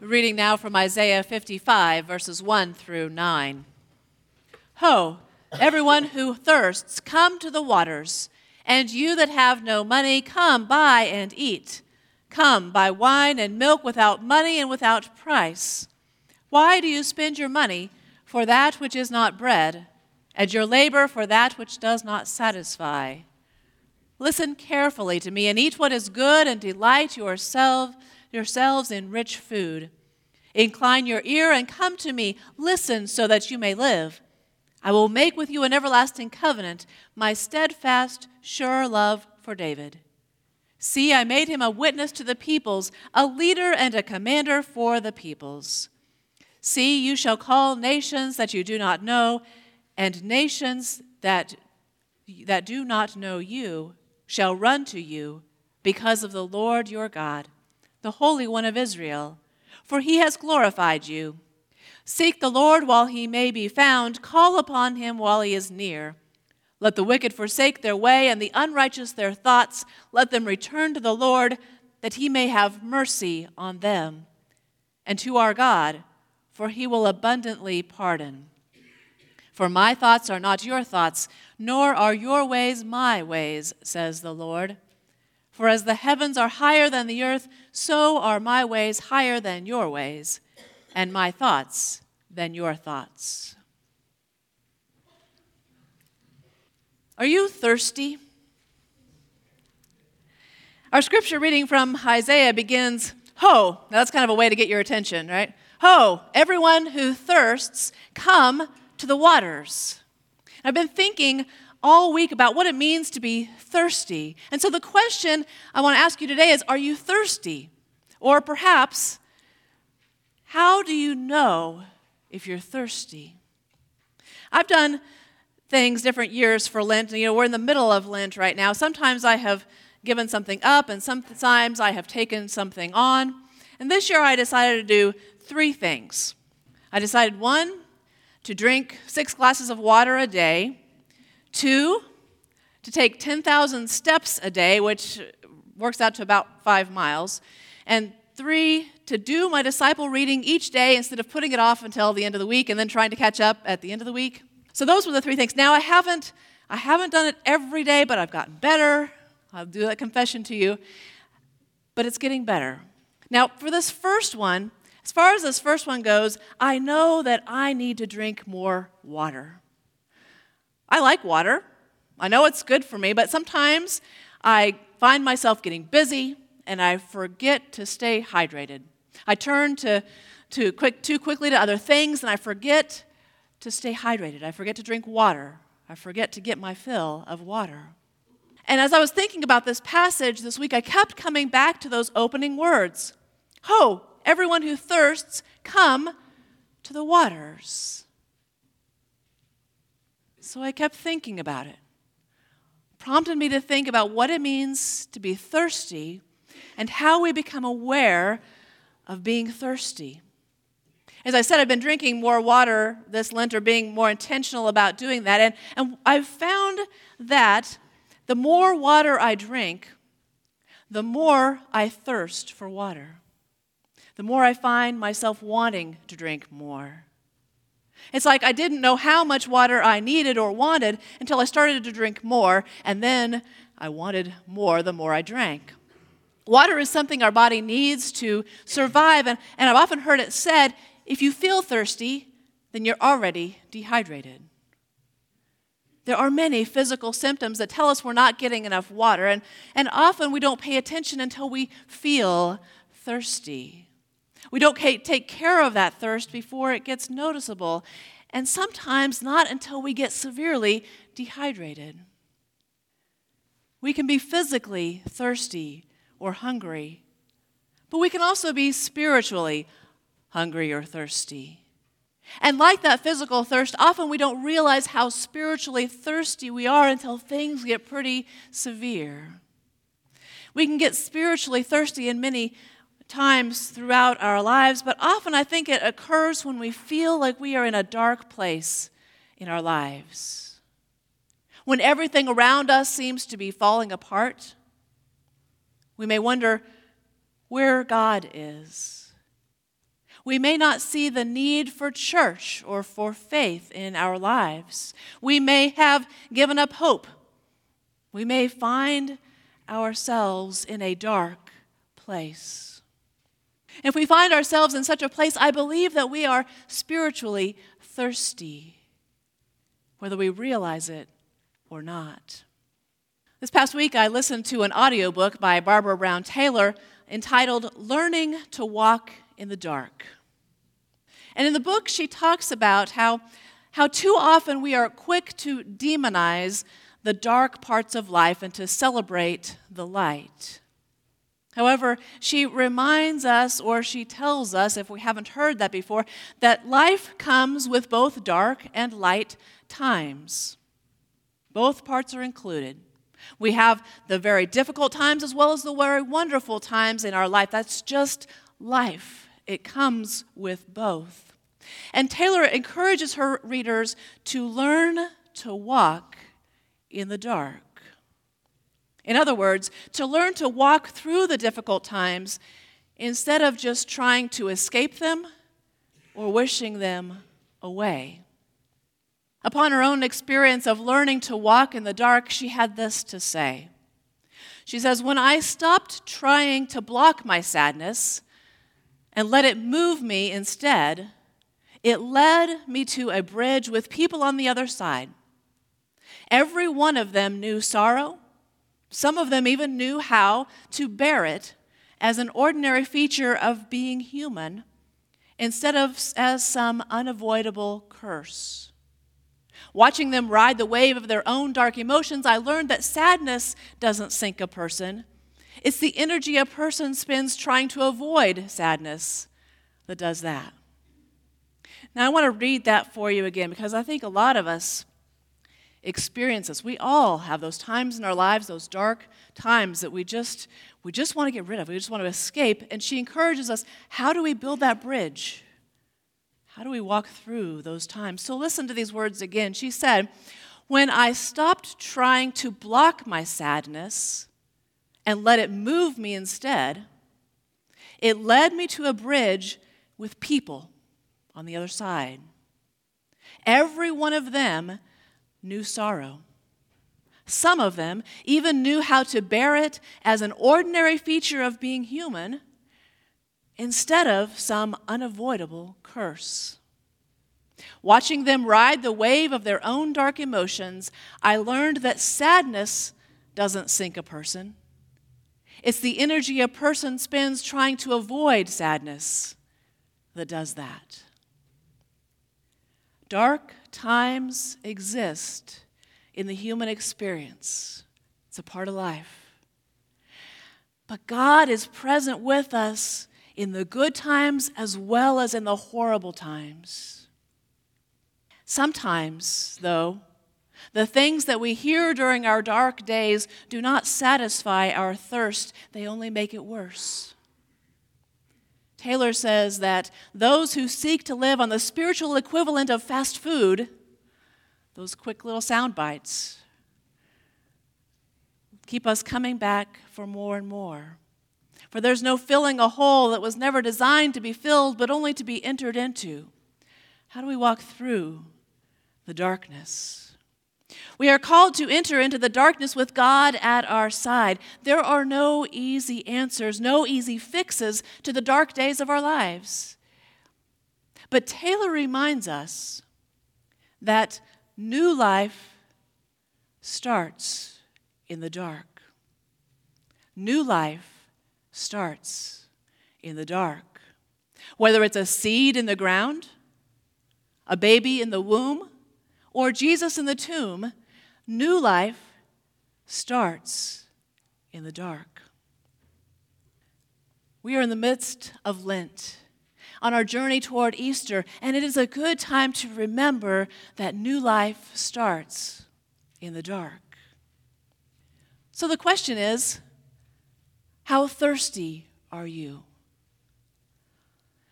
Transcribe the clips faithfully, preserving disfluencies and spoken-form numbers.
Reading now from Isaiah fifty-five, verses one through nine. Ho, everyone who thirsts, come to the waters, and you that have no money, come buy and eat. Come, buy wine and milk without money and without price. Why do you spend your money for that which is not bread, and your labor for that which does not satisfy? Listen carefully to me, and eat what is good, and delight yourself yourselves in rich food. Incline your ear and come to me. Listen so that you may live. I will make with you an everlasting covenant, my steadfast, sure love for David. See, I made him a witness to the peoples, a leader and a commander for the peoples. See, you shall call nations that you do not know, and nations that, that do not know you shall run to you because of the Lord your God, the Holy One of Israel, for he has glorified you. Seek the Lord while he may be found. Call upon him while he is near. Let the wicked forsake their way and the unrighteous their thoughts. Let them return to the Lord, that he may have mercy on them, and to our God, for he will abundantly pardon. For my thoughts are not your thoughts, nor are your ways my ways, says the Lord. For as the heavens are higher than the earth, so are my ways higher than your ways, and my thoughts than your thoughts. Are you thirsty? Our scripture reading from Isaiah begins, Ho! Now that's kind of a way to get your attention, right? Ho! Everyone who thirsts, come to the waters. I've been thinking all week about what it means to be thirsty. And so the question I want to ask you today is, are you thirsty? Or perhaps, how do you know if you're thirsty? I've done things different years for Lent. You know, we're in the middle of Lent right now. Sometimes I have given something up, and sometimes I have taken something on. And this year I decided to do three things. I decided, one, to drink six glasses of water a day. Two, to take ten thousand steps a day, which works out to about five miles. And three, to do my disciple reading each day instead of putting it off until the end of the week and then trying to catch up at the end of the week. So those were the three things. Now, I haven't I haven't done it every day, but I've gotten better. I'll do that confession to you. But it's getting better. Now, for this first one, as far as this first one goes, I know that I need to drink more water. I like water. I know it's good for me, but sometimes I find myself getting busy and I forget to stay hydrated. I turn to, to quick, too quickly to other things, and I forget to stay hydrated. I forget to drink water. I forget to get my fill of water. And as I was thinking about this passage this week, I kept coming back to those opening words. Ho, everyone who thirsts, come to the waters. So I kept thinking about it. Prompted me to think about what it means to be thirsty and how we become aware of being thirsty. As I said, I've been drinking more water this Lent, or being more intentional about doing that. And, and I've found that the more water I drink, the more I thirst for water. The more I find myself wanting to drink more. It's like I didn't know how much water I needed or wanted until I started to drink more, and then I wanted more the more I drank. Water is something our body needs to survive, and, and I've often heard it said, if you feel thirsty, then you're already dehydrated. There are many physical symptoms that tell us we're not getting enough water, and, and often we don't pay attention until we feel thirsty. We don't take care of that thirst before it gets noticeable, and sometimes not until we get severely dehydrated. We can be physically thirsty or hungry, but we can also be spiritually hungry or thirsty. And like that physical thirst, often we don't realize how spiritually thirsty we are until things get pretty severe. We can get spiritually thirsty in many times throughout our lives, but often I think it occurs when we feel like we are in a dark place in our lives, when everything around us seems to be falling apart. We may wonder where God is, We may not see the need for church or for faith in our lives. We may have given up hope. We may find ourselves in a dark place. If we find ourselves in such a place, I believe that we are spiritually thirsty, whether we realize it or not. This past week, I listened to an audiobook by Barbara Brown Taylor entitled Learning to Walk in the Dark. And in the book, she talks about how, how too often we are quick to demonize the dark parts of life and to celebrate the light. However, she reminds us, or she tells us, if we haven't heard that before, that life comes with both dark and light times. Both parts are included. We have the very difficult times as well as the very wonderful times in our life. That's just life. It comes with both. And Taylor encourages her readers to learn to walk in the dark. In other words, to learn to walk through the difficult times instead of just trying to escape them or wishing them away. Upon her own experience of learning to walk in the dark, she had this to say. She says, "When I stopped trying to block my sadness and let it move me instead, it led me to a bridge with people on the other side. Every one of them knew sorrow. Some of them even knew how to bear it as an ordinary feature of being human instead of as some unavoidable curse. Watching them ride the wave of their own dark emotions, I learned that sadness doesn't sink a person. It's the energy a person spends trying to avoid sadness that does that." Now, I want to read that for you again because I think a lot of us experiences. We all have those times in our lives, those dark times that we just we just want to get rid of. We just want to escape. And she encourages us, how do we build that bridge? How do we walk through those times? So listen to these words again. She said, "When I stopped trying to block my sadness and let it move me instead, it led me to a bridge with people on the other side. Every one of them knew sorrow. Some of them even knew how to bear it as an ordinary feature of being human instead of some unavoidable curse. Watching them ride the wave of their own dark emotions, I learned that sadness doesn't sink a person. It's the energy a person spends trying to avoid sadness that does that." Dark times exist in the human experience. It's a part of life. But God is present with us in the good times as well as in the horrible times. Sometimes, though, the things that we hear during our dark days do not satisfy our thirst. They only make it worse. Taylor says that those who seek to live on the spiritual equivalent of fast food, those quick little sound bites, keep us coming back for more and more. For there's no filling a hole that was never designed to be filled, but only to be entered into. How do we walk through the darkness? We are called to enter into the darkness with God at our side. There are no easy answers, no easy fixes to the dark days of our lives. But Taylor reminds us that new life starts in the dark. New life starts in the dark. Whether it's a seed in the ground, a baby in the womb, or Jesus in the tomb, new life starts in the dark. We are in the midst of Lent, on our journey toward Easter, and it is a good time to remember that new life starts in the dark. So the question is, how thirsty are you?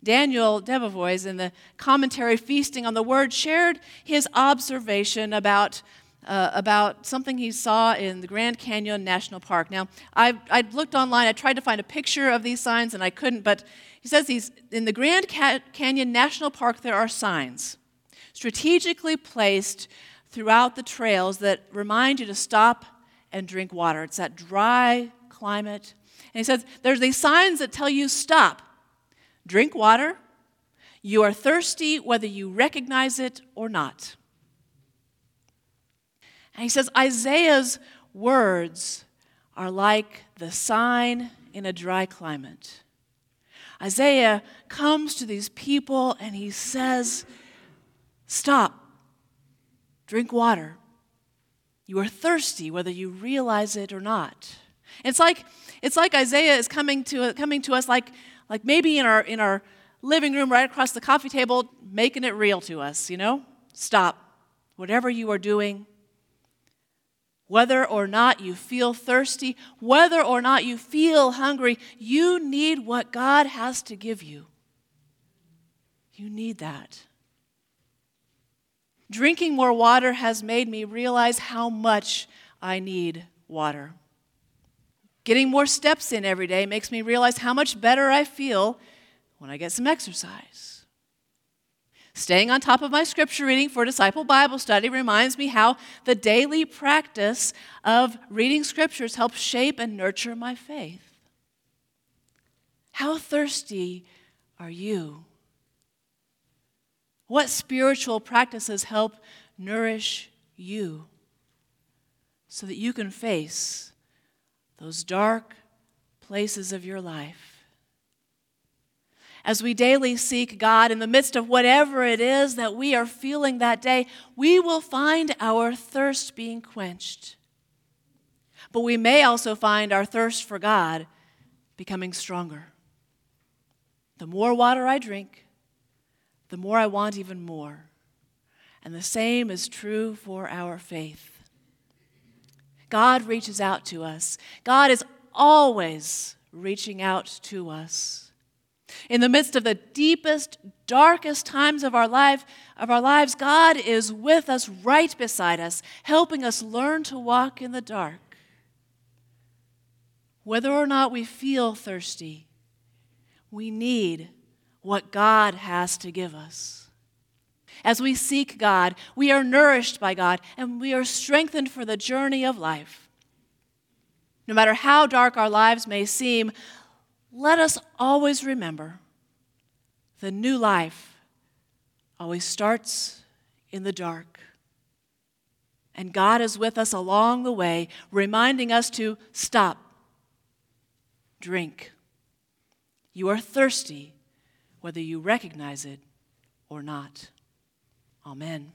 Daniel Debevoise, in the commentary Feasting on the Word, shared his observation about uh, about something he saw in the Grand Canyon National Park. Now, I've, I'd looked online. I tried to find a picture of these signs, and I couldn't. But he says he's, in the Grand Ca- Canyon National Park, there are signs strategically placed throughout the trails that remind you to stop and drink water. It's that dry climate. And he says there's these signs that tell you stop, drink water. You are thirsty whether you recognize it or not. And he says Isaiah's words are like the sign in a dry climate. Isaiah comes to these people and he says, stop, drink water. You are thirsty whether you realize it or not. It's like it's like Isaiah is coming to coming to us like like maybe in our in our living room right across the coffee table, making it real to us, you know? Stop. Whatever you are doing, whether or not you feel thirsty, whether or not you feel hungry, you need what God has to give you. You need that. Drinking more water has made me realize how much I need water. Getting more steps in every day makes me realize how much better I feel when I get some exercise. Staying on top of my scripture reading for Disciple Bible Study reminds me how the daily practice of reading scriptures helps shape and nurture my faith. How thirsty are you? What spiritual practices help nourish you so that you can face those dark places of your life? As we daily seek God in the midst of whatever it is that we are feeling that day, we will find our thirst being quenched. But we may also find our thirst for God becoming stronger. The more water I drink, the more I want even more. And the same is true for our faith. God reaches out to us. God is always reaching out to us. In the midst of the deepest, darkest times of our life, of our lives, God is with us, right beside us, helping us learn to walk in the dark. Whether or not we feel thirsty, we need what God has to give us. As we seek God, we are nourished by God, and we are strengthened for the journey of life. No matter how dark our lives may seem, let us always remember the new life always starts in the dark. And God is with us along the way, reminding us to stop, drink. You are thirsty, whether you recognize it or not. Amen.